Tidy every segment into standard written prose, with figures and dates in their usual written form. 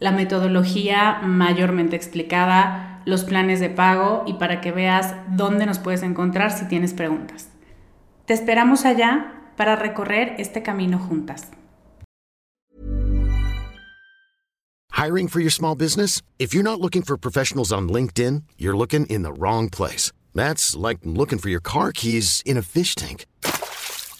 la metodología mayormente explicada, los planes de pago y para que veas dónde nos puedes encontrar si tienes preguntas. Te esperamos allá para recorrer este camino juntas. Hiring for your small business? If you're not looking for professionals on LinkedIn, you're looking in the wrong place. That's like looking for your car keys in a fish tank.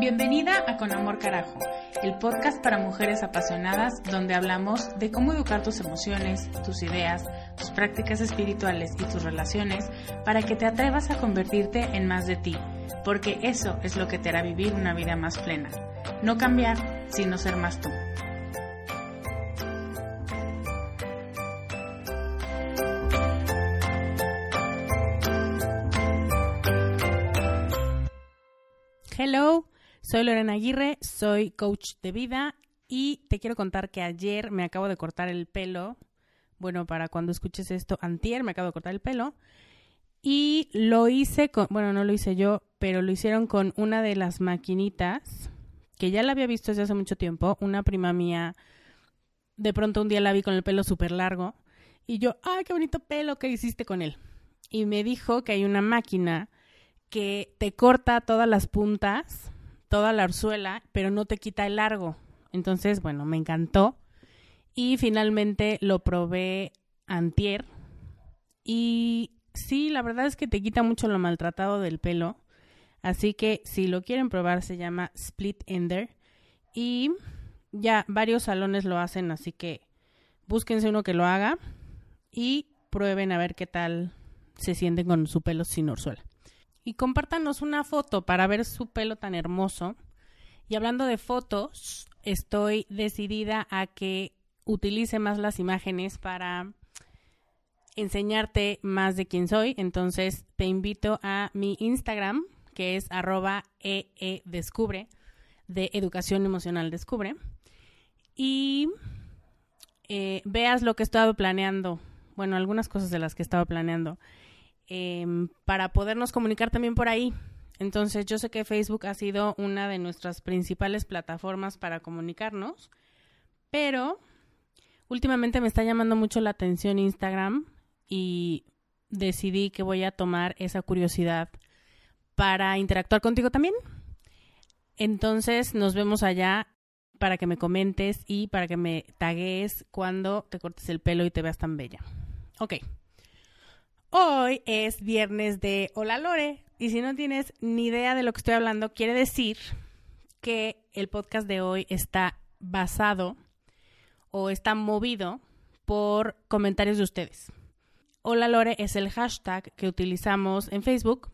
Bienvenida a Con Amor Carajo, el podcast para mujeres apasionadas donde hablamos de cómo educar tus emociones, tus ideas, tus prácticas espirituales y tus relaciones para que te atrevas a convertirte en más de ti, porque eso es lo que te hará vivir una vida más plena. No cambiar, sino ser más tú. Hello. Soy Lorena Aguirre, soy coach de vida y te quiero contar que ayer me acabo de cortar el pelo. Bueno, para cuando escuches esto, antier me acabo de cortar el pelo. Y lo hice con, bueno, no lo hice yo, pero lo hicieron con una de las maquinitas que ya la había visto desde hace mucho tiempo. Una prima mía, de pronto un día la vi con el pelo súper largo y yo, ¡ay, qué bonito pelo! ¿Qué hiciste con él? Y me dijo que hay una máquina que te corta todas las puntas, toda la orzuela, pero no te quita el largo. Entonces, bueno, me encantó. Y finalmente lo probé antier. Y sí, la verdad es que te quita mucho lo maltratado del pelo. Así que si lo quieren probar, se llama Split Ender. Y ya varios salones lo hacen, así que búsquense uno que lo haga y prueben a ver qué tal se sienten con su pelo sin orzuela. Y compártanos una foto para ver su pelo tan hermoso. Y hablando de fotos, estoy decidida a que utilice más las imágenes para enseñarte más de quién soy. Entonces te invito a mi Instagram, que es @eedescubre, de Educación Emocional Descubre. Y veas lo que he estado planeando. Bueno, algunas cosas de las que he estado planeando. Para podernos comunicar también por ahí. Entonces, yo sé que Facebook ha sido una de nuestras principales plataformas para comunicarnos, pero últimamente me está llamando mucho la atención Instagram y decidí que voy a tomar esa curiosidad para interactuar contigo también. Entonces, nos vemos allá para que me comentes y para que me tagues cuando te cortes el pelo y te veas tan bella. Ok. Hoy es viernes de Hola Lore, y si no tienes ni idea de lo que estoy hablando, quiere decir que el podcast de hoy está basado o está movido por comentarios de ustedes. Hola Lore es el hashtag que utilizamos en Facebook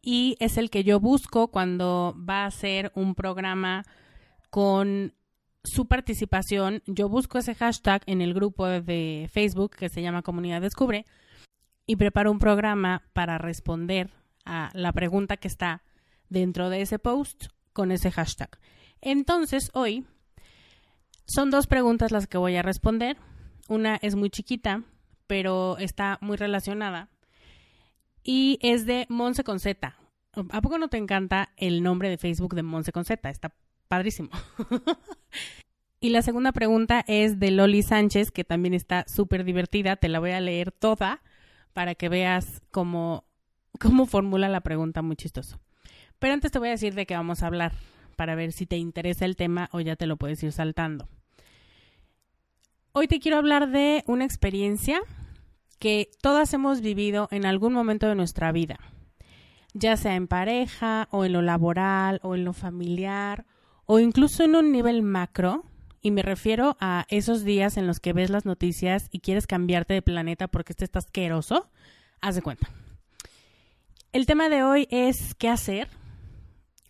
y es el que yo busco cuando va a ser un programa con su participación. Yo busco ese hashtag en el grupo de Facebook que se llama Comunidad Descubre y preparo un programa para responder a la pregunta que está dentro de ese post con ese hashtag. Entonces, hoy son dos preguntas las que voy a responder. Una es muy chiquita, pero está muy relacionada. Y es de Monse con Z. ¿A poco no te encanta el nombre de Facebook de Monse con Z? Está padrísimo. Y la segunda pregunta es de Loli Sánchez, que también está súper divertida. Te la voy a leer toda para que veas cómo formula la pregunta, muy chistoso. Pero antes te voy a decir de qué vamos a hablar, para ver si te interesa el tema o ya te lo puedes ir saltando. Hoy te quiero hablar de una experiencia que todas hemos vivido en algún momento de nuestra vida, ya sea en pareja, o en lo laboral, o en lo familiar, o incluso en un nivel macro, y me refiero a esos días en los que ves las noticias y quieres cambiarte de planeta porque este está asqueroso. Haz de cuenta. El tema de hoy es qué hacer,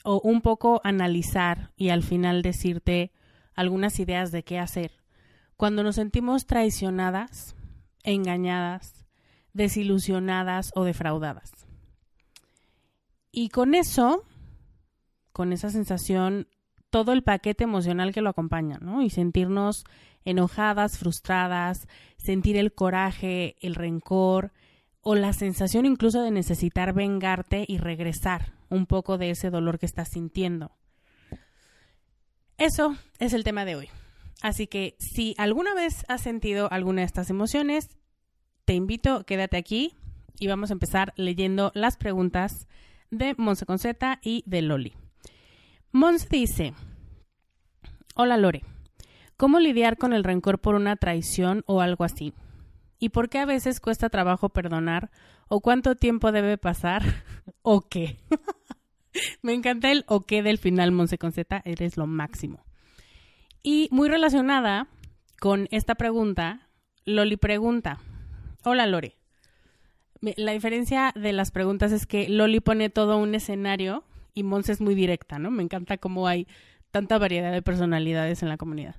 o un poco analizar y al final decirte algunas ideas de qué hacer cuando nos sentimos traicionadas, engañadas, desilusionadas o defraudadas. Y con eso, con esa sensación, todo el paquete emocional que lo acompaña, ¿no? Y sentirnos enojadas, frustradas, sentir el coraje, el rencor o la sensación incluso de necesitar vengarte y regresar un poco de ese dolor que estás sintiendo. Eso es el tema de hoy. Así que si alguna vez has sentido alguna de estas emociones, te invito, quédate aquí y vamos a empezar leyendo las preguntas de Monse con Z y de Loli. Monse dice: hola Lore, ¿cómo lidiar con el rencor por una traición o algo así? ¿Y por qué a veces cuesta trabajo perdonar? ¿O cuánto tiempo debe pasar? ¿O qué? Me encanta el o qué del final, Monse con Z, eres lo máximo. Y muy relacionada con esta pregunta, Loli pregunta: hola Lore. La diferencia de las preguntas es que Loli pone todo un escenario y Monse es muy directa, ¿no? Me encanta cómo hay tanta variedad de personalidades en la comunidad.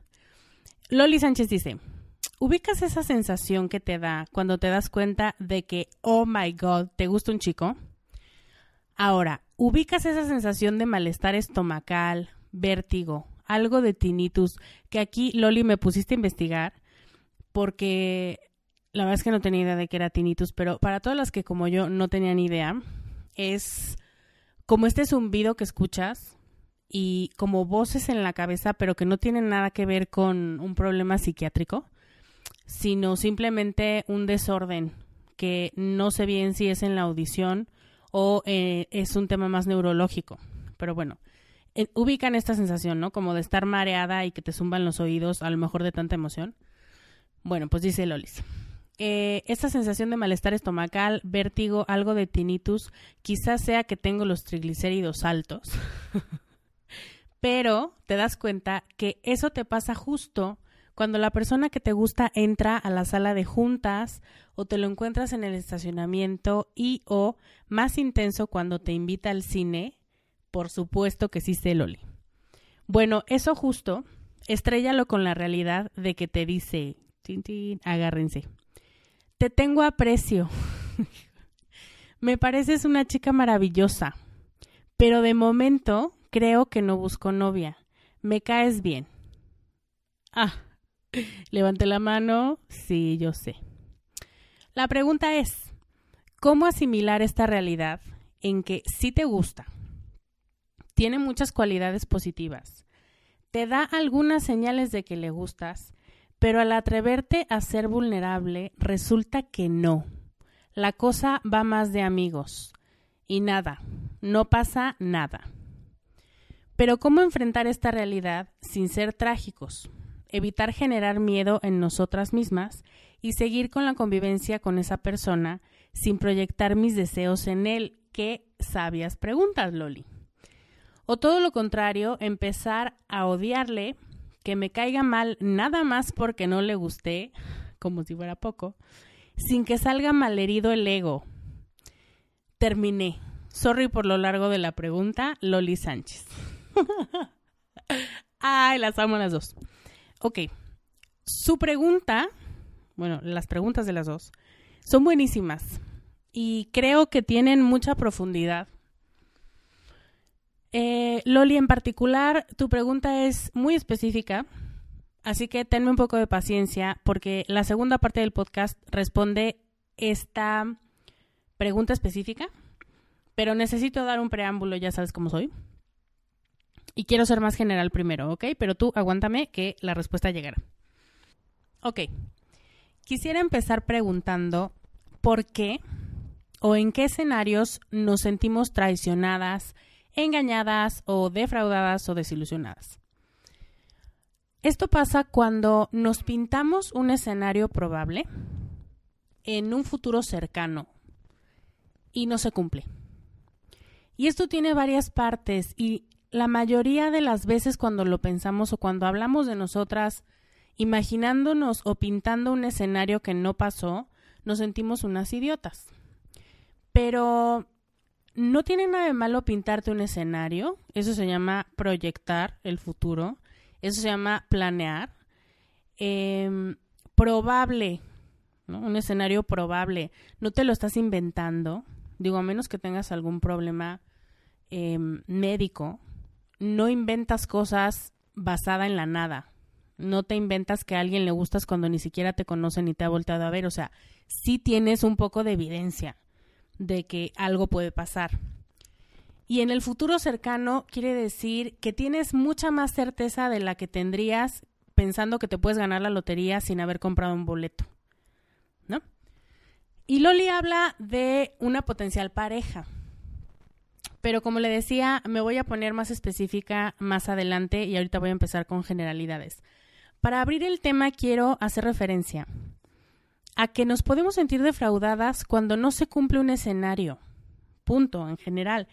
Loli Sánchez dice: ¿ubicas esa sensación que te da cuando te das cuenta de que, oh my God, te gusta un chico? Ahora, ¿ubicas esa sensación de malestar estomacal, vértigo, algo de tinnitus? Que aquí, Loli, me pusiste a investigar porque la verdad es que no tenía idea de que era tinnitus, pero para todas las que como yo no tenían idea, es como este zumbido que escuchas y como voces en la cabeza, pero que no tienen nada que ver con un problema psiquiátrico, sino simplemente un desorden que no sé bien si es en la audición o es un tema más neurológico. Pero bueno, ubican esta sensación, ¿no? Como de estar mareada y que te zumban los oídos, a lo mejor de tanta emoción. Bueno, pues dice Lolis: esta sensación de malestar estomacal, vértigo, algo de tinnitus, quizás sea que tengo los triglicéridos altos, pero te das cuenta que eso te pasa justo cuando la persona que te gusta entra a la sala de juntas o te lo encuentras en el estacionamiento y o, más intenso, cuando te invita al cine. Por supuesto que sí sé, Loli. Bueno, eso justo, estréllalo con la realidad de que te dice, tin, tin, agárrense, te tengo aprecio. Me pareces una chica maravillosa, pero de momento creo que no busco novia. Me caes bien. Ah, levanté la mano. Sí, yo sé. La pregunta es: ¿cómo asimilar esta realidad en que sí te gusta? Tiene muchas cualidades positivas. Te da algunas señales de que le gustas, pero al atreverte a ser vulnerable, resulta que no. La cosa va más de amigos. Y nada, no pasa nada. Pero ¿cómo enfrentar esta realidad sin ser trágicos? Evitar generar miedo en nosotras mismas y seguir con la convivencia con esa persona sin proyectar mis deseos en él. ¡Qué sabias preguntas, Loli! O todo lo contrario, empezar a odiarle, que me caiga mal nada más porque no le gusté, como si fuera poco, sin que salga malherido el ego. Terminé. Sorry por lo largo de la pregunta, Loli Sánchez. Ay, las amo las dos. Ok, su pregunta, bueno, las preguntas de las dos, son buenísimas y creo que tienen mucha profundidad. Loli, en particular, tu pregunta es muy específica, así que tenme un poco de paciencia porque la segunda parte del podcast responde esta pregunta específica, pero necesito dar un preámbulo, ya sabes cómo soy. Y quiero ser más general primero, ¿ok? Pero tú aguántame que la respuesta llegará. Ok. Quisiera empezar preguntando por qué o en qué escenarios nos sentimos traicionadas, engañadas o defraudadas o desilusionadas. Esto pasa cuando nos pintamos un escenario probable en un futuro cercano y no se cumple. Y esto tiene varias partes y la mayoría de las veces cuando lo pensamos o cuando hablamos de nosotras, imaginándonos o pintando un escenario que no pasó, nos sentimos unas idiotas. Pero no tiene nada de malo pintarte un escenario, eso se llama proyectar el futuro, eso se llama planear. Probable, ¿no? Un escenario probable, no te lo estás inventando, digo, a menos que tengas algún problema médico. No inventas cosas basada en la nada. No te inventas que a alguien le gustas cuando ni siquiera te conoce ni te ha volteado a ver. O sea, sí tienes un poco de evidencia de que algo puede pasar. Y en el futuro cercano quiere decir que tienes mucha más certeza de la que tendrías pensando que te puedes ganar la lotería sin haber comprado un boleto, ¿no? Y Loli habla de una potencial pareja. Pero como le decía, me voy a poner más específica más adelante y ahorita voy a empezar con generalidades. Para abrir el tema quiero hacer referencia a que nos podemos sentir defraudadas cuando no se cumple un escenario, punto, en general.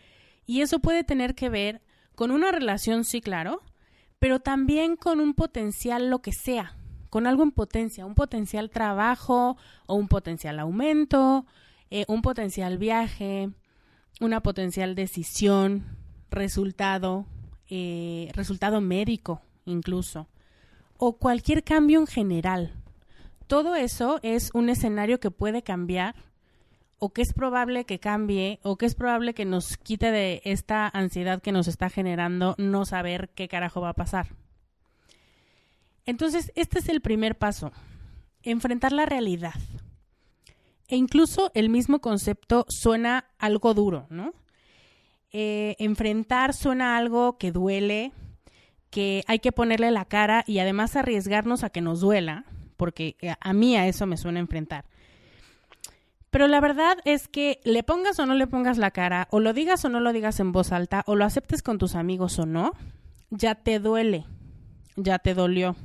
Y eso puede tener que ver con una relación, sí, claro, pero también con un potencial lo que sea, con algo en potencia, un potencial trabajo o un potencial aumento, un potencial viaje, una potencial decisión, resultado médico incluso, o cualquier cambio en general. Todo eso es un escenario que puede cambiar, o que es probable que cambie, o que es probable que nos quite de esta ansiedad que nos está generando no saber qué carajo va a pasar. Entonces, este es el primer paso, enfrentar la realidad. E incluso el mismo concepto suena algo duro, ¿no? Enfrentar suena algo que duele, que hay que ponerle la cara y además arriesgarnos a que nos duela, porque a mí a eso me suena enfrentar. Pero la verdad es que le pongas o no le pongas la cara, o lo digas o no lo digas en voz alta, o lo aceptes con tus amigos o no, ya te duele, ya te dolió.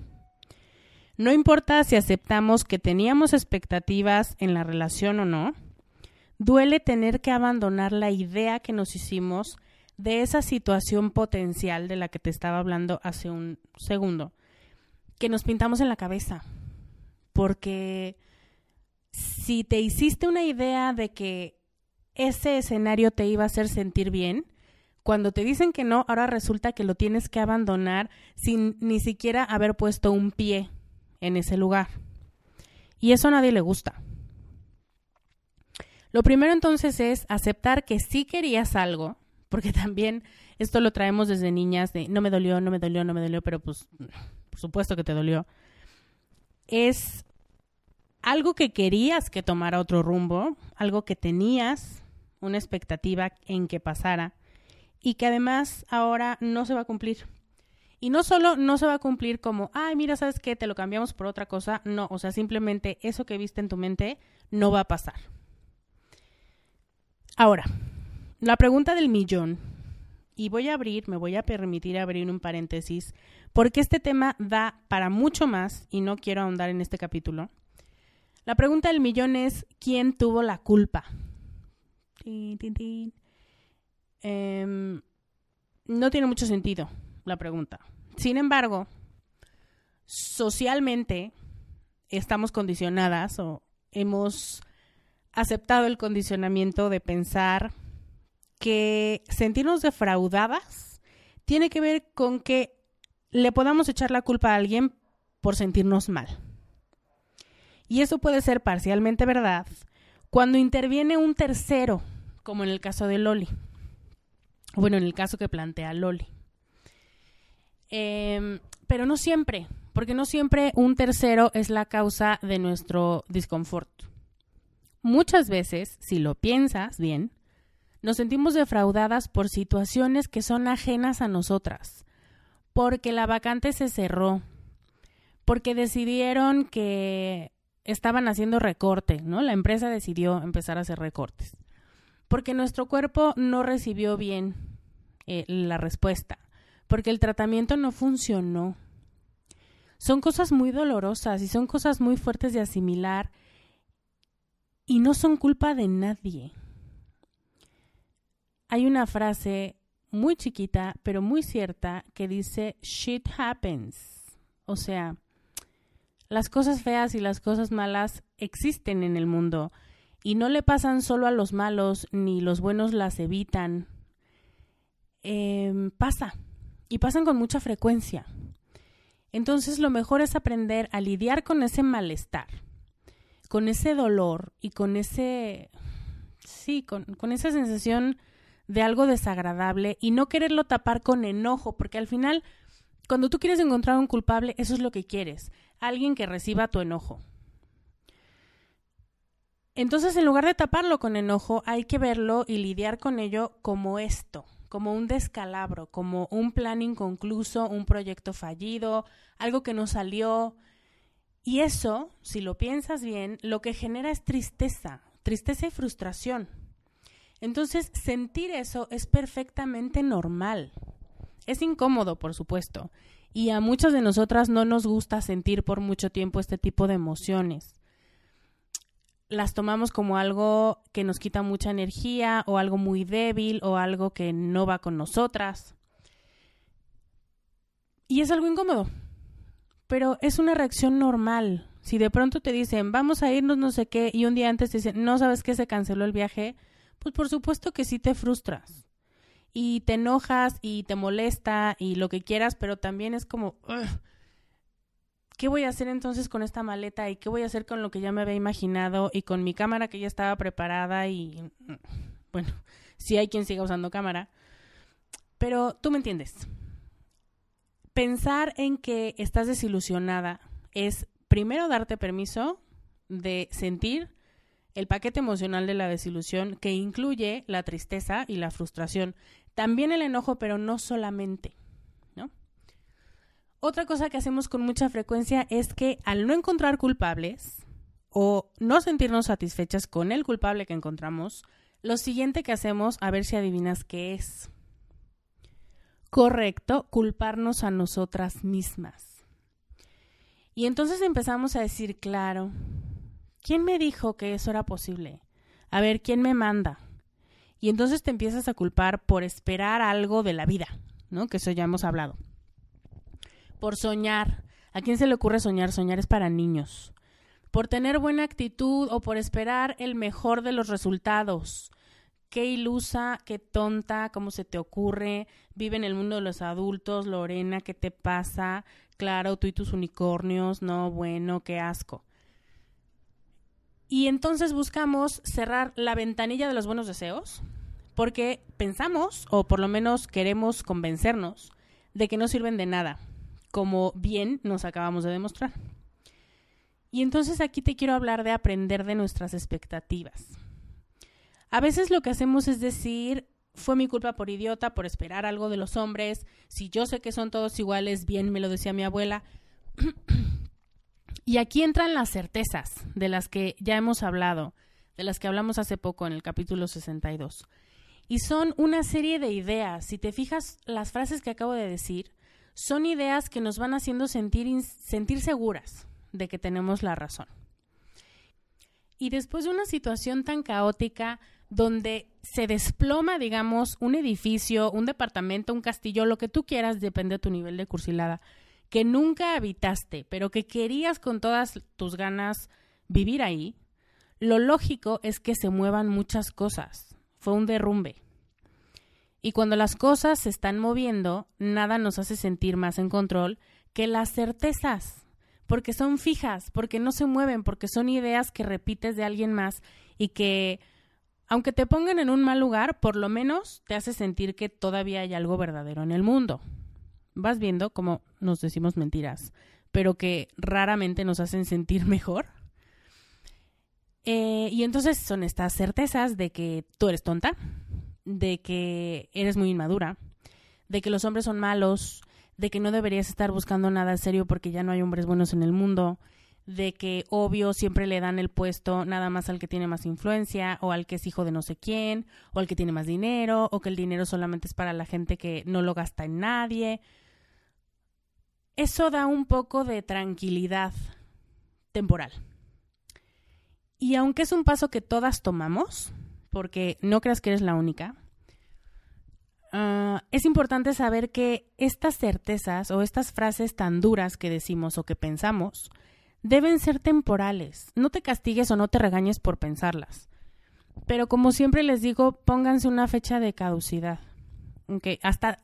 No importa si aceptamos que teníamos expectativas en la relación o no, duele tener que abandonar la idea que nos hicimos de esa situación potencial de la que te estaba hablando hace un segundo, que nos pintamos en la cabeza. Porque si te hiciste una idea de que ese escenario te iba a hacer sentir bien, cuando te dicen que no, ahora resulta que lo tienes que abandonar sin ni siquiera haber puesto un pie en ese lugar. Y eso a nadie le gusta. Lo primero entonces es aceptar que sí querías algo, porque también esto lo traemos desde niñas de no me dolió, pero pues por supuesto que te dolió. Es algo que querías que tomara otro rumbo, algo que tenías una expectativa en que pasara y que además ahora no se va a cumplir. Y no solo no se va a cumplir como, ay, mira, ¿sabes qué? Te lo cambiamos por otra cosa. No, o sea, simplemente eso que viste en tu mente no va a pasar. Ahora, la pregunta del millón. Y me voy a permitir abrir un paréntesis, porque este tema da para mucho más y no quiero ahondar en este capítulo. La pregunta del millón es, ¿quién tuvo la culpa? No tiene mucho sentido la pregunta. Sin embargo, socialmente estamos condicionadas o hemos aceptado el condicionamiento de pensar que sentirnos defraudadas tiene que ver con que le podamos echar la culpa a alguien por sentirnos mal. Y eso puede ser parcialmente verdad cuando interviene un tercero, como en el caso de Loli. Bueno, en el caso que plantea Loli. Pero no siempre, porque no siempre un tercero es la causa de nuestro disconfort. Muchas veces, si lo piensas bien, nos sentimos defraudadas por situaciones que son ajenas a nosotras, porque la vacante se cerró, porque decidieron que estaban haciendo recorte, ¿no? La empresa decidió empezar a hacer recortes, porque nuestro cuerpo no recibió bien la respuesta, porque el tratamiento no funcionó. Son cosas muy dolorosas y son cosas muy fuertes de asimilar y no son culpa de nadie. Hay una frase muy chiquita, pero muy cierta, que dice, shit happens. O sea, las cosas feas y las cosas malas existen en el mundo y no le pasan solo a los malos, ni los buenos las evitan. Pasa, y pasan con mucha frecuencia. Entonces lo mejor es aprender a lidiar con ese malestar, con ese dolor y con ese... sí, con esa sensación de algo desagradable y no quererlo tapar con enojo, porque al final, cuando tú quieres encontrar un culpable, eso es lo que quieres, alguien que reciba tu enojo. Entonces, en lugar de taparlo con enojo, hay que verlo y lidiar con ello como esto, como un descalabro, como un plan inconcluso, un proyecto fallido, algo que no salió. Y eso, si lo piensas bien, lo que genera es tristeza y frustración. Entonces, sentir eso es perfectamente normal. Es incómodo, por supuesto, y a muchas de nosotras no nos gusta sentir por mucho tiempo este tipo de emociones. Las tomamos como algo que nos quita mucha energía o algo muy débil o algo que no va con nosotras. Y es algo incómodo, pero es una reacción normal. Si de pronto te dicen, vamos a irnos no sé qué, y un día antes te dicen, no, ¿sabes qué? Se canceló el viaje. Pues por supuesto que sí te frustras y te enojas y te molesta y lo que quieras, pero también es como, ¿qué voy a hacer entonces con esta maleta? ¿Y qué voy a hacer con lo que ya me había imaginado? Y con mi cámara que ya estaba preparada y, bueno, sí hay quien siga usando cámara, pero tú me entiendes. Pensar en que estás desilusionada es primero darte permiso de sentir el paquete emocional de la desilusión, que incluye la tristeza y la frustración. También el enojo, pero no solamente, ¿no? Otra cosa que hacemos con mucha frecuencia es que al no encontrar culpables o no sentirnos satisfechas con el culpable que encontramos, lo siguiente que hacemos, a ver si adivinas qué es. Correcto, culparnos a nosotras mismas. Y entonces empezamos a decir, claro... ¿Quién me dijo que eso era posible? A ver, ¿quién me manda? Y entonces te empiezas a culpar por esperar algo de la vida, ¿no? Que eso ya hemos hablado. Por soñar. ¿A quién se le ocurre soñar? Soñar es para niños. Por tener buena actitud o por esperar el mejor de los resultados. Qué ilusa, qué tonta, cómo se te ocurre. Vive en el mundo de los adultos, Lorena, ¿qué te pasa? Claro, tú y tus unicornios, no, bueno, qué asco. Y entonces buscamos cerrar la ventanilla de los buenos deseos porque pensamos, o por lo menos queremos convencernos, de que no sirven de nada, como bien nos acabamos de demostrar. Y entonces aquí te quiero hablar de aprender de nuestras expectativas. A veces lo que hacemos es decir, fue mi culpa por idiota, por esperar algo de los hombres, si yo sé que son todos iguales, bien me lo decía mi abuela... Y aquí entran las certezas de las que ya hemos hablado, de las que hablamos hace poco en el capítulo 62. Y son una serie de ideas. Si te fijas, las frases que acabo de decir son ideas que nos van haciendo sentir seguras de que tenemos la razón. Y después de una situación tan caótica donde se desploma, digamos, un edificio, un departamento, un castillo, lo que tú quieras, depende de tu nivel de cursilada, que nunca habitaste, pero que querías con todas tus ganas vivir ahí, lo lógico es que se muevan muchas cosas. Fue un derrumbe. Y cuando las cosas se están moviendo, nada nos hace sentir más en control que las certezas, porque son fijas, porque no se mueven, porque son ideas que repites de alguien más y que, aunque te pongan en un mal lugar, por lo menos te hace sentir que todavía hay algo verdadero en el mundo. Vas viendo cómo nos decimos mentiras, pero que raramente nos hacen sentir mejor. Y entonces son estas certezas de que tú eres tonta, de que eres muy inmadura, de que los hombres son malos, de que no deberías estar buscando nada serio porque ya no hay hombres buenos en el mundo, de que obvio siempre le dan el puesto nada más al que tiene más influencia o al que es hijo de no sé quién o al que tiene más dinero o que el dinero solamente es para la gente que no lo gasta en nadie. Eso da un poco de tranquilidad temporal. Y aunque es un paso que todas tomamos, porque no creas que eres la única, es importante saber que estas certezas o estas frases tan duras que decimos o que pensamos deben ser temporales. No te castigues o no te regañes por pensarlas. Pero como siempre les digo, pónganse una fecha de caducidad. Okay. Hasta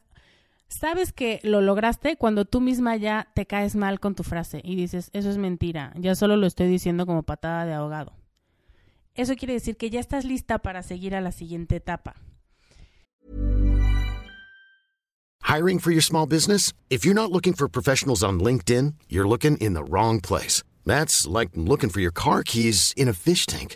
sabes que lo lograste cuando tú misma ya te caes mal con tu frase y dices, eso es mentira, ya solo lo estoy diciendo como patada de ahogado. Eso quiere decir que ya estás lista para seguir a la siguiente etapa. Hiring for your small business? If you're not looking for professionals on LinkedIn, you're looking in the wrong place. That's like looking for your car keys in a fish tank.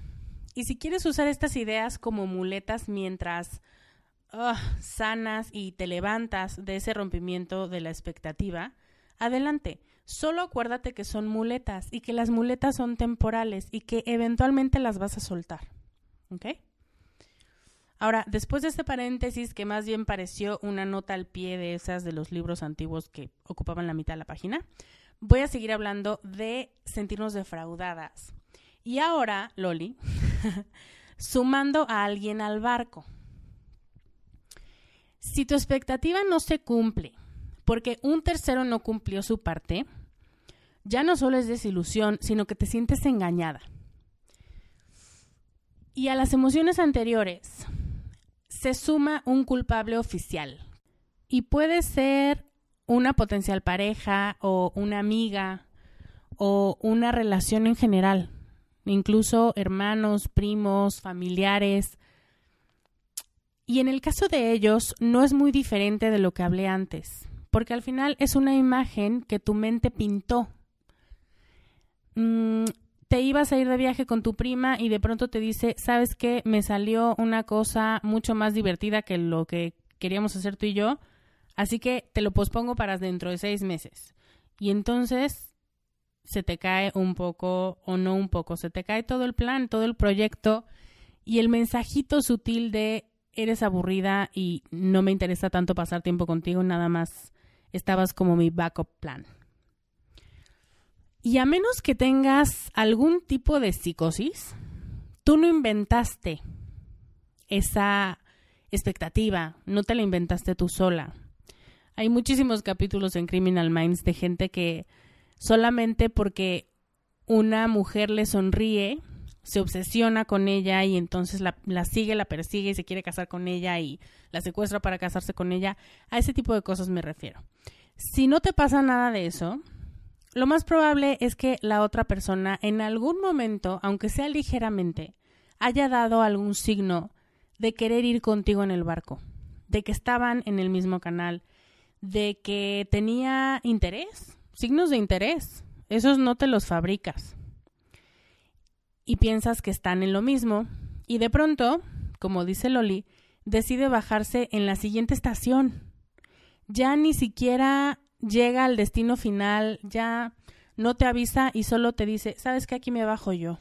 Y si quieres usar estas ideas como muletas mientras sanas y te levantas de ese rompimiento de la expectativa, adelante. Solo acuérdate que son muletas y que las muletas son temporales y que eventualmente las vas a soltar. ¿Ok? Ahora, después de este paréntesis que más bien pareció una nota al pie de esas de los libros antiguos que ocupaban la mitad de la página, voy a seguir hablando de sentirnos defraudadas. Y ahora, Loli, sumando a alguien al barco. Si tu expectativa no se cumple porque un tercero no cumplió su parte, ya no solo es desilusión, sino que te sientes engañada. Y a las emociones anteriores se suma un culpable oficial. Y puede ser una potencial pareja o una amiga o una relación en general. Incluso hermanos, primos, familiares. Y en el caso de ellos no es muy diferente de lo que hablé antes, porque al final es una imagen que tu mente pintó. Te ibas a ir de viaje con tu prima y de pronto te dice, ¿sabes qué? Me salió una cosa mucho más divertida que lo que queríamos hacer tú y yo, así que te lo pospongo para dentro de 6 meses. Y entonces se te cae un poco, o no un poco, se te cae todo el plan, todo el proyecto y el mensajito sutil de eres aburrida y no me interesa tanto pasar tiempo contigo, nada más estabas como mi backup plan. Y a menos que tengas algún tipo de psicosis, tú no inventaste esa expectativa, no te la inventaste tú sola. Hay muchísimos capítulos en Criminal Minds de gente que solamente porque una mujer le sonríe, se obsesiona con ella y entonces la sigue, la persigue y se quiere casar con ella y la secuestra para casarse con ella. A ese tipo de cosas me refiero. Si no te pasa nada de eso, lo más probable es que la otra persona en algún momento, aunque sea ligeramente, haya dado algún signo de querer ir contigo en el barco, de que estaban en el mismo canal, de que tenía interés. Signos de interés, esos no te los fabricas y piensas que están en lo mismo y de pronto, como dice Loli, decide bajarse en la siguiente estación. Ya ni siquiera llega al destino final, ya no te avisa y solo te dice, ¿sabes qué? Aquí me bajo yo.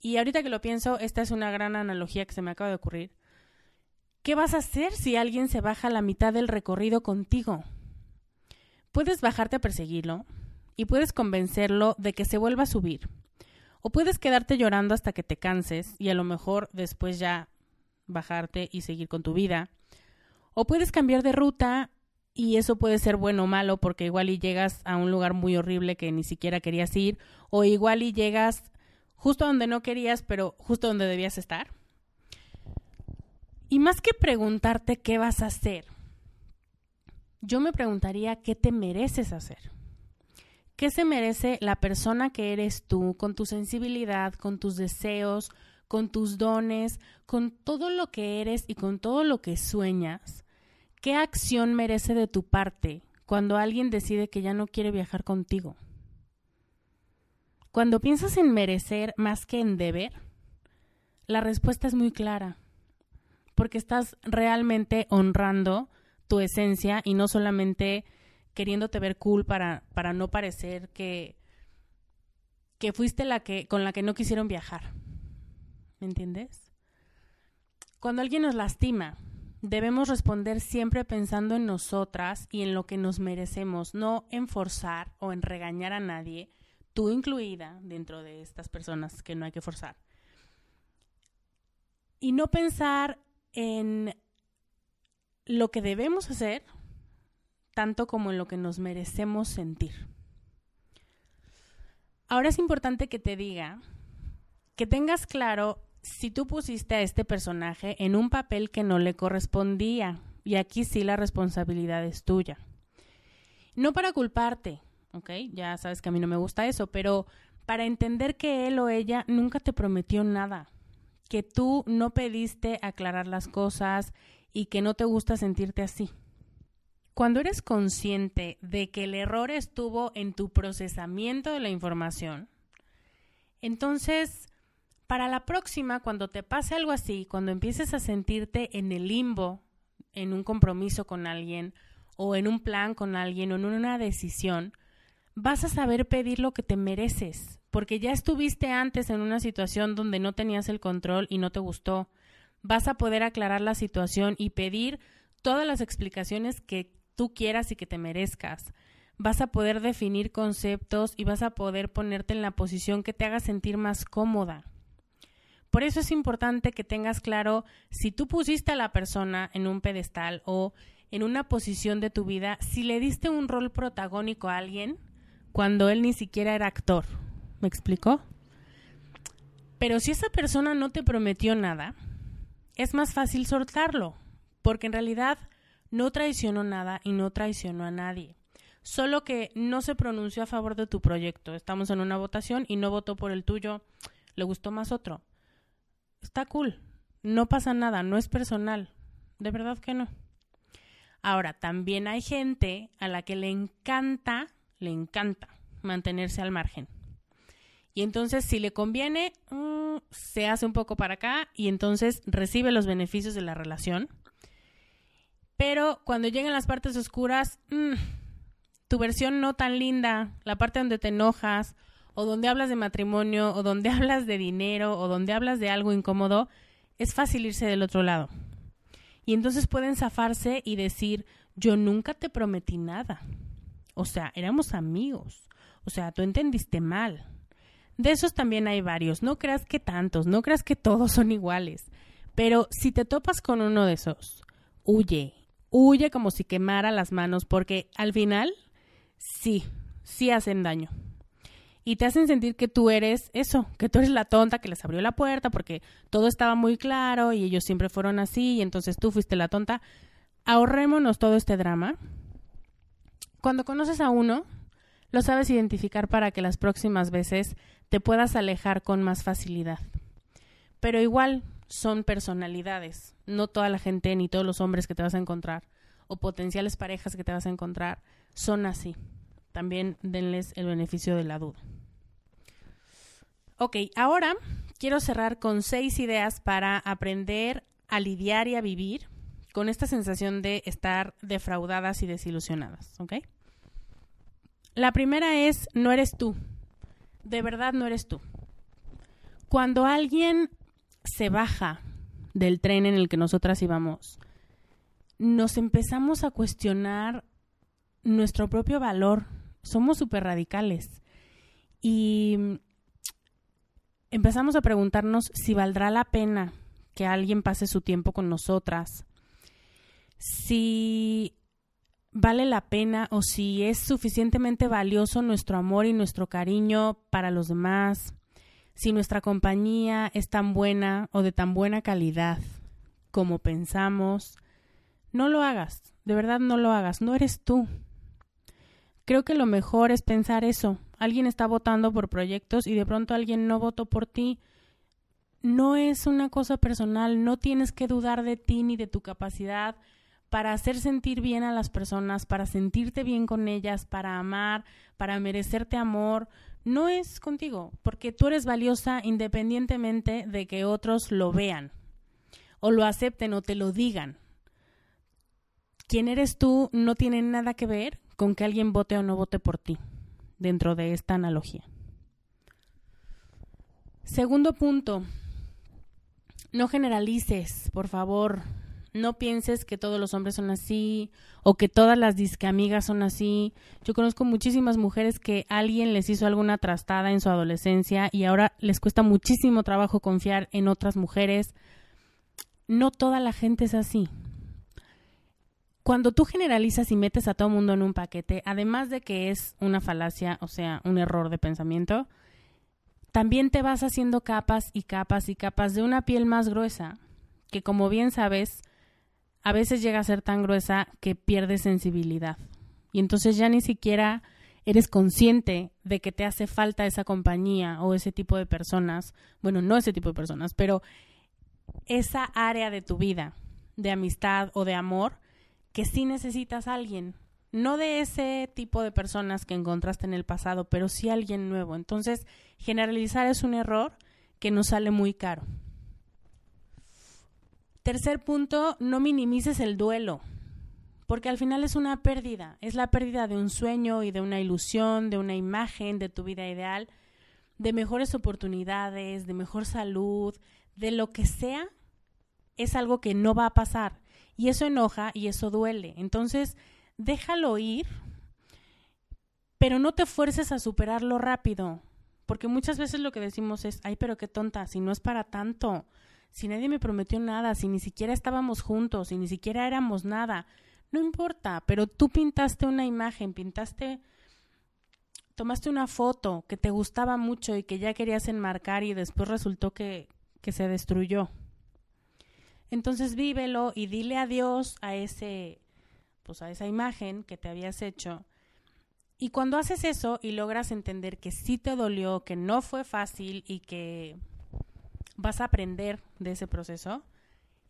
Y ahorita que lo pienso, esta es una gran analogía que se me acaba de ocurrir. ¿Qué vas a hacer si alguien se baja la mitad del recorrido contigo? Puedes bajarte a perseguirlo y puedes convencerlo de que se vuelva a subir. O puedes quedarte llorando hasta que te canses y a lo mejor después ya bajarte y seguir con tu vida. O puedes cambiar de ruta y eso puede ser bueno o malo porque igual y llegas a un lugar muy horrible que ni siquiera querías ir o igual y llegas justo donde no querías pero justo donde debías estar. Y más que preguntarte qué vas a hacer, yo me preguntaría qué te mereces hacer. ¿Qué se merece la persona que eres tú, con tu sensibilidad, con tus deseos, con tus dones, con todo lo que eres y con todo lo que sueñas? ¿Qué acción merece de tu parte cuando alguien decide que ya no quiere viajar contigo? Cuando piensas en merecer más que en deber, la respuesta es muy clara, porque estás realmente honrando tu esencia y no solamente queriéndote ver cool para no parecer que fuiste con la que no quisieron viajar. ¿Me entiendes? Cuando alguien nos lastima, debemos responder siempre pensando en nosotras y en lo que nos merecemos, no en forzar o en regañar a nadie, tú incluida dentro de estas personas que no hay que forzar. Y no pensar en lo que debemos hacer, tanto como en lo que nos merecemos sentir. Ahora es importante que te diga que tengas claro si tú pusiste a este personaje en un papel que no le correspondía, y aquí sí la responsabilidad es tuya. No para culparte, ¿ok? Ya sabes que a mí no me gusta eso, pero para entender que él o ella nunca te prometió nada, que tú no pediste aclarar las cosas y que no te gusta sentirte así. Cuando eres consciente de que el error estuvo en tu procesamiento de la información, entonces, para la próxima, cuando te pase algo así, cuando empieces a sentirte en el limbo, en un compromiso con alguien, o en un plan con alguien, o en una decisión, vas a saber pedir lo que te mereces, porque ya estuviste antes en una situación donde no tenías el control y no te gustó. Vas a poder aclarar la situación y pedir todas las explicaciones que tú quieras y que te merezcas. Vas a poder definir conceptos y vas a poder ponerte en la posición que te haga sentir más cómoda. Por eso es importante que tengas claro si tú pusiste a la persona en un pedestal o en una posición de tu vida, si le diste un rol protagónico a alguien cuando él ni siquiera era actor. ¿Me explicó? Pero si esa persona no te prometió nada, es más fácil soltarlo, porque en realidad no traicionó nada y no traicionó a nadie. Solo que no se pronunció a favor de tu proyecto. Estamos en una votación y no votó por el tuyo, le gustó más otro. Está cool, no pasa nada, no es personal, de verdad que no. Ahora, también hay gente a la que le encanta mantenerse al margen. Y entonces, si le conviene, se hace un poco para acá y entonces recibe los beneficios de la relación. Pero cuando llegan las partes oscuras, tu versión no tan linda, la parte donde te enojas, o donde hablas de matrimonio, o donde hablas de dinero, o donde hablas de algo incómodo, es fácil irse del otro lado. Y entonces pueden zafarse y decir, yo nunca te prometí nada. O sea, éramos amigos. O sea, tú entendiste mal. De esos también hay varios. No creas que tantos, no creas que todos son iguales. Pero si te topas con uno de esos, huye como si quemara las manos, porque al final sí hacen daño. Y te hacen sentir que tú eres eso, que tú eres la tonta que les abrió la puerta porque todo estaba muy claro y ellos siempre fueron así y entonces tú fuiste la tonta. Ahorrémonos todo este drama. Cuando conoces a uno, lo sabes identificar para que las próximas veces te puedas alejar con más facilidad. Pero igual son personalidades, no toda la gente ni todos los hombres que te vas a encontrar o potenciales parejas que te vas a encontrar son así. También denles el beneficio de la duda. Ok, ahora quiero cerrar con 6 ideas para aprender a lidiar y a vivir con esta sensación de estar defraudadas y desilusionadas, ¿ok? La primera es, no eres tú. De verdad no eres tú. Cuando alguien se baja del tren en el que nosotras íbamos, nos empezamos a cuestionar nuestro propio valor. Somos súper radicales. Y empezamos a preguntarnos si valdrá la pena que alguien pase su tiempo con nosotras, si vale la pena o si es suficientemente valioso nuestro amor y nuestro cariño para los demás, si nuestra compañía es tan buena o de tan buena calidad como pensamos. No lo hagas, de verdad no lo hagas, no eres tú. Creo que lo mejor es pensar eso. Alguien está votando por proyectos y de pronto alguien no votó por ti. No es una cosa personal, no tienes que dudar de ti ni de tu capacidad para hacer sentir bien a las personas, para sentirte bien con ellas, para amar, para merecerte amor. No es contigo, porque tú eres valiosa independientemente de que otros lo vean o lo acepten o te lo digan. Quién eres tú no tiene nada que ver con que alguien vote o no vote por ti, dentro de esta analogía. Segundo punto. No generalices, por favor. No pienses que todos los hombres son así o que todas las discamigas son así. Yo conozco muchísimas mujeres que alguien les hizo alguna trastada en su adolescencia y ahora les cuesta muchísimo trabajo confiar en otras mujeres. No toda la gente es así. Cuando tú generalizas y metes a todo mundo en un paquete, además de que es una falacia, o sea, un error de pensamiento, también te vas haciendo capas y capas y capas de una piel más gruesa, que como bien sabes, a veces llega a ser tan gruesa que pierdes sensibilidad. Y entonces ya ni siquiera eres consciente de que te hace falta esa compañía o ese tipo de personas. Bueno, no ese tipo de personas, pero esa área de tu vida, de amistad o de amor, que sí necesitas a alguien. No de ese tipo de personas que encontraste en el pasado, pero sí alguien nuevo. Entonces, generalizar es un error que nos sale muy caro. Tercer punto, no minimices el duelo, porque al final es una pérdida, es la pérdida de un sueño y de una ilusión, de una imagen, de tu vida ideal, de mejores oportunidades, de mejor salud, de lo que sea, es algo que no va a pasar y eso enoja y eso duele. Entonces, déjalo ir, pero no te fuerces a superarlo rápido, porque muchas veces lo que decimos es, ay, pero qué tonta, si no es para tanto. Si nadie me prometió nada, si ni siquiera estábamos juntos, si ni siquiera éramos nada, no importa, pero tú pintaste una imagen, tomaste una foto que te gustaba mucho y que ya querías enmarcar y después resultó que se destruyó. Entonces vívelo y dile adiós a esa imagen que te habías hecho. Y cuando haces eso y logras entender que sí te dolió, que no fue fácil y que vas a aprender de ese proceso,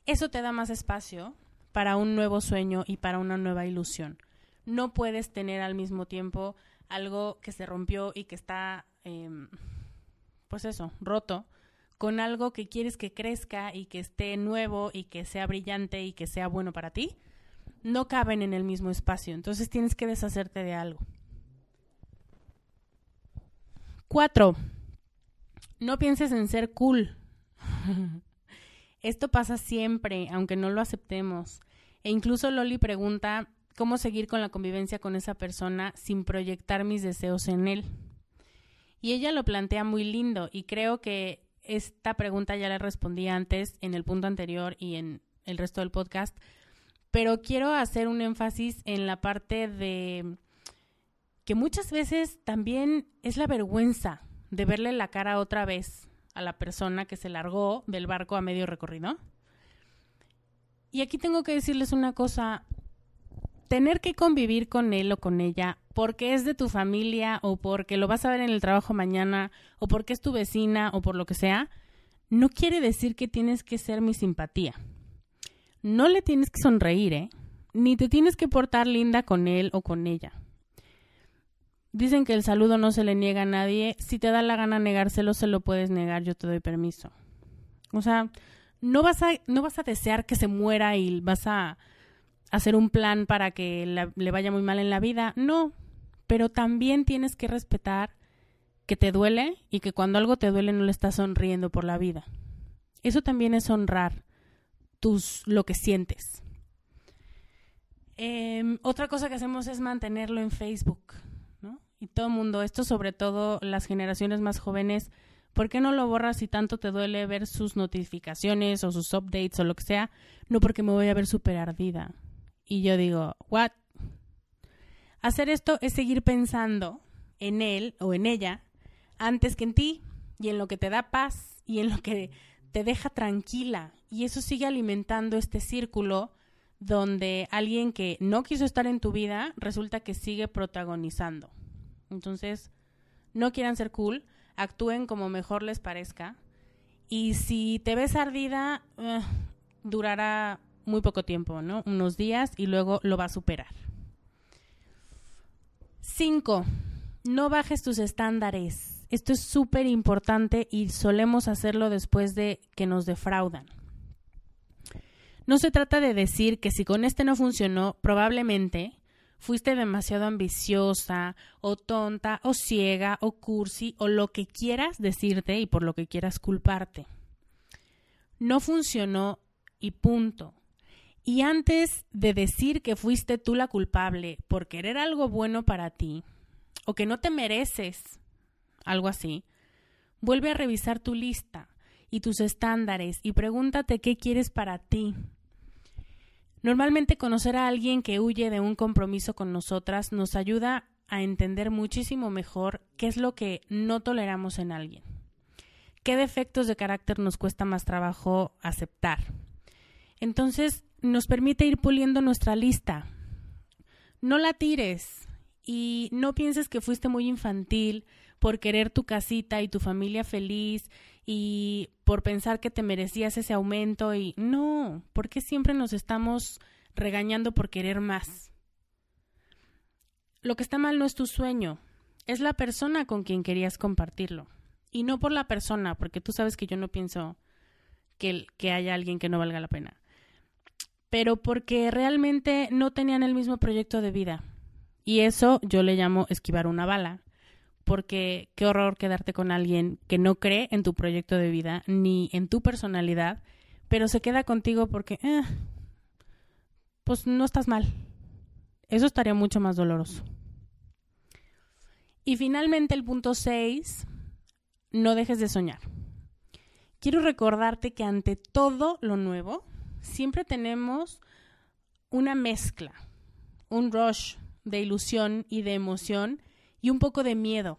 eso te da más espacio para un nuevo sueño y para una nueva ilusión. No puedes tener al mismo tiempo algo que se rompió y que está, roto, con algo que quieres que crezca y que esté nuevo y que sea brillante y que sea bueno para ti. No caben en el mismo espacio, entonces tienes que deshacerte de algo. 4. No pienses en ser cool. Esto pasa siempre, aunque no lo aceptemos. E incluso Loli pregunta cómo seguir con la convivencia con esa persona sin proyectar mis deseos en él. Y ella lo plantea muy lindo y creo que esta pregunta ya la respondí antes en el punto anterior y en el resto del podcast, pero quiero hacer un énfasis en la parte de que muchas veces también es la vergüenza de verle la cara otra vez a la persona que se largó del barco a medio recorrido. Y aquí tengo que decirles una cosa, tener que convivir con él o con ella porque es de tu familia o porque lo vas a ver en el trabajo mañana o porque es tu vecina o por lo que sea, no quiere decir que tienes que ser mi simpatía. No le tienes que sonreír, ni te tienes que portar linda con él o con ella. Dicen que el saludo no se le niega a nadie. Si te da la gana negárselo, se lo puedes negar. Yo te doy permiso. O sea, no vas a desear que se muera y vas a hacer un plan para que le vaya muy mal en la vida. No, pero también tienes que respetar que te duele y que cuando algo te duele no le estás sonriendo por la vida. Eso también es honrar lo que sientes. Otra cosa que hacemos es mantenerlo en Facebook, ¿no? Y todo el mundo, esto sobre todo las generaciones más jóvenes, ¿por qué no lo borras si tanto te duele ver sus notificaciones o sus updates o lo que sea? No, porque me voy a ver súper ardida. Y yo digo, ¿what? Hacer esto es seguir pensando en él o en ella antes que en ti y en lo que te da paz y en lo que te deja tranquila. Y eso sigue alimentando este círculo donde alguien que no quiso estar en tu vida resulta que sigue protagonizando. Entonces, no quieran ser cool, actúen como mejor les parezca. Y si te ves ardida, durará muy poco tiempo, ¿no? Unos días y luego lo va a superar. 5. No bajes tus estándares. Esto es súper importante y solemos hacerlo después de que nos defraudan. No se trata de decir que si con este no funcionó, probablemente fuiste demasiado ambiciosa o tonta o ciega o cursi o lo que quieras decirte y por lo que quieras culparte. No funcionó y punto. Y antes de decir que fuiste tú la culpable por querer algo bueno para ti o que no te mereces algo así, vuelve a revisar tu lista y tus estándares y pregúntate qué quieres para ti. Normalmente conocer a alguien que huye de un compromiso con nosotras nos ayuda a entender muchísimo mejor qué es lo que no toleramos en alguien, qué defectos de carácter nos cuesta más trabajo aceptar. Entonces, nos permite ir puliendo nuestra lista. No la tires y no pienses que fuiste muy infantil por querer tu casita y tu familia feliz y por pensar que te merecías ese aumento y no, porque siempre nos estamos regañando por querer más. Lo que está mal no es tu sueño, es la persona con quien querías compartirlo y no por la persona, porque tú sabes que yo no pienso que haya alguien que no valga la pena. Pero porque realmente no tenían el mismo proyecto de vida. Y eso yo le llamo esquivar una bala, porque qué horror quedarte con alguien que no cree en tu proyecto de vida ni en tu personalidad, pero se queda contigo porque, pues no estás mal. Eso estaría mucho más doloroso. Y finalmente el punto 6, no dejes de soñar. Quiero recordarte que ante todo lo nuevo, siempre tenemos una mezcla, un rush de ilusión y de emoción y un poco de miedo.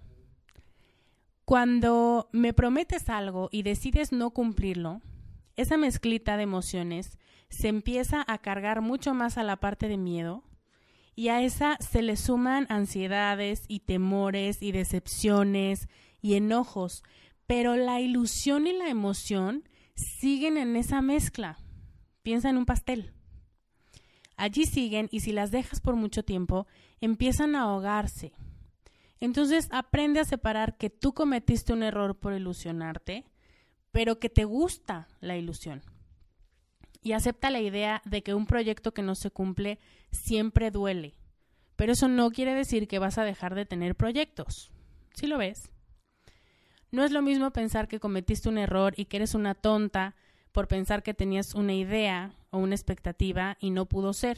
Cuando me prometes algo y decides no cumplirlo, esa mezclita de emociones se empieza a cargar mucho más a la parte de miedo y a esa se le suman ansiedades y temores y decepciones y enojos, pero la ilusión y la emoción siguen en esa mezcla. Piensa en un pastel. Allí siguen y si las dejas por mucho tiempo, empiezan a ahogarse. Entonces aprende a separar que tú cometiste un error por ilusionarte, pero que te gusta la ilusión. Y acepta la idea de que un proyecto que no se cumple siempre duele. Pero eso no quiere decir que vas a dejar de tener proyectos. ¿Sí lo ves? No es lo mismo pensar que cometiste un error y que eres una tonta, por pensar que tenías una idea o una expectativa y no pudo ser.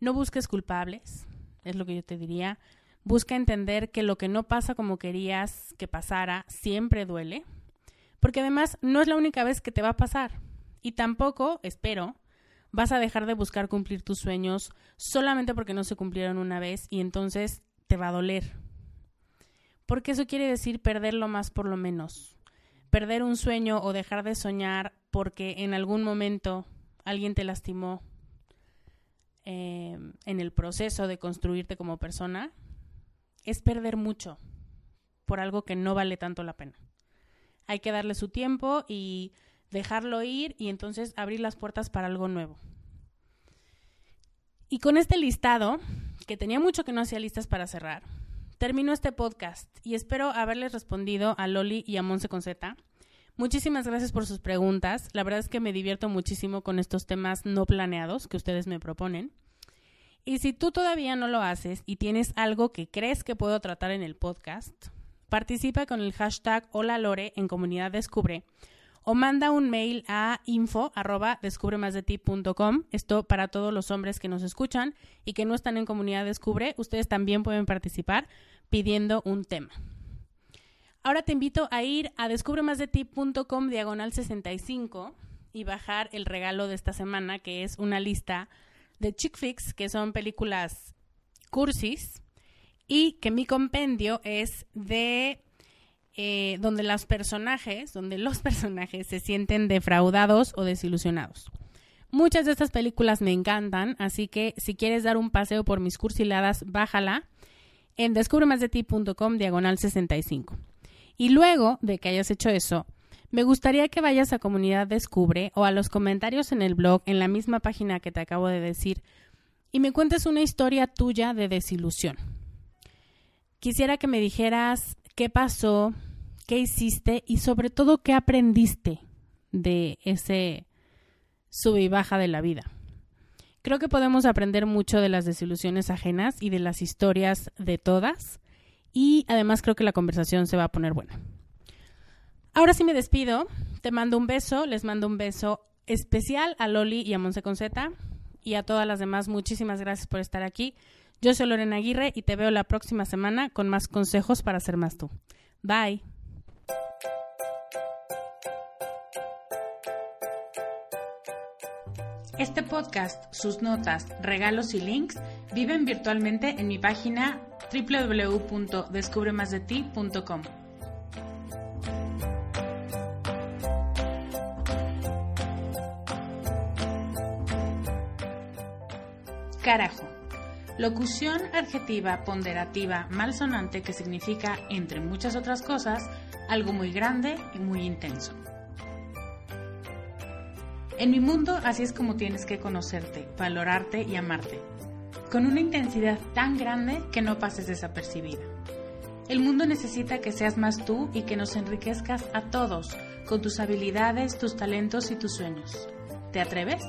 No busques culpables, es lo que yo te diría. Busca entender que lo que no pasa como querías que pasara siempre duele, porque además no es la única vez que te va a pasar y tampoco, espero, vas a dejar de buscar cumplir tus sueños solamente porque no se cumplieron una vez y entonces te va a doler. Porque eso quiere decir perder lo más por lo menos. Perder un sueño o dejar de soñar porque en algún momento alguien te lastimó en el proceso de construirte como persona es perder mucho por algo que no vale tanto la pena. Hay que darle su tiempo y dejarlo ir y entonces abrir las puertas para algo nuevo. Y con este listado, que tenía mucho que no hacía listas para cerrar, termino este podcast y espero haberles respondido a Loli y a Monse con Z. Muchísimas gracias por sus preguntas. La verdad es que me divierto muchísimo con estos temas no planeados que ustedes me proponen. Y si tú todavía no lo haces y tienes algo que crees que puedo tratar en el podcast, participa con el hashtag HolaLore en Comunidad Descubre o manda un mail a info@descubremasdeti.com. Esto para todos los hombres que nos escuchan y que no están en Comunidad Descubre, ustedes también pueden participar pidiendo un tema. Ahora te invito a ir a descubremasdeti.com /65 y bajar el regalo de esta semana, que es una lista de chick flicks, que son películas cursis, y que mi compendio es de donde los personajes se sienten defraudados o desilusionados. Muchas de estas películas me encantan, así que si quieres dar un paseo por mis cursiladas, bájala en descubremasdeti.com /65. Y luego de que hayas hecho eso, me gustaría que vayas a Comunidad Descubre o a los comentarios en el blog, en la misma página que te acabo de decir, y me cuentes una historia tuya de desilusión. Quisiera que me dijeras qué pasó, qué hiciste y sobre todo qué aprendiste de ese sub y baja de la vida. Creo que podemos aprender mucho de las desilusiones ajenas y de las historias de todas, y además creo que la conversación se va a poner buena. Ahora sí me despido, te mando un beso, les mando un beso especial a Loli y a Monse con Z, y a todas las demás, muchísimas gracias por estar aquí. Yo soy Lorena Aguirre y te veo la próxima semana con más consejos para ser más tú. Bye. Este podcast, sus notas, regalos y links viven virtualmente en mi página www.descubremasdeti.com. Carajo. Locución adjetiva ponderativa malsonante que significa, entre muchas otras cosas, algo muy grande y muy intenso. En mi mundo, así es como tienes que conocerte, valorarte y amarte, con una intensidad tan grande que no pases desapercibida. El mundo necesita que seas más tú y que nos enriquezcas a todos con tus habilidades, tus talentos y tus sueños. ¿Te atreves?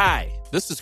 Hi, this is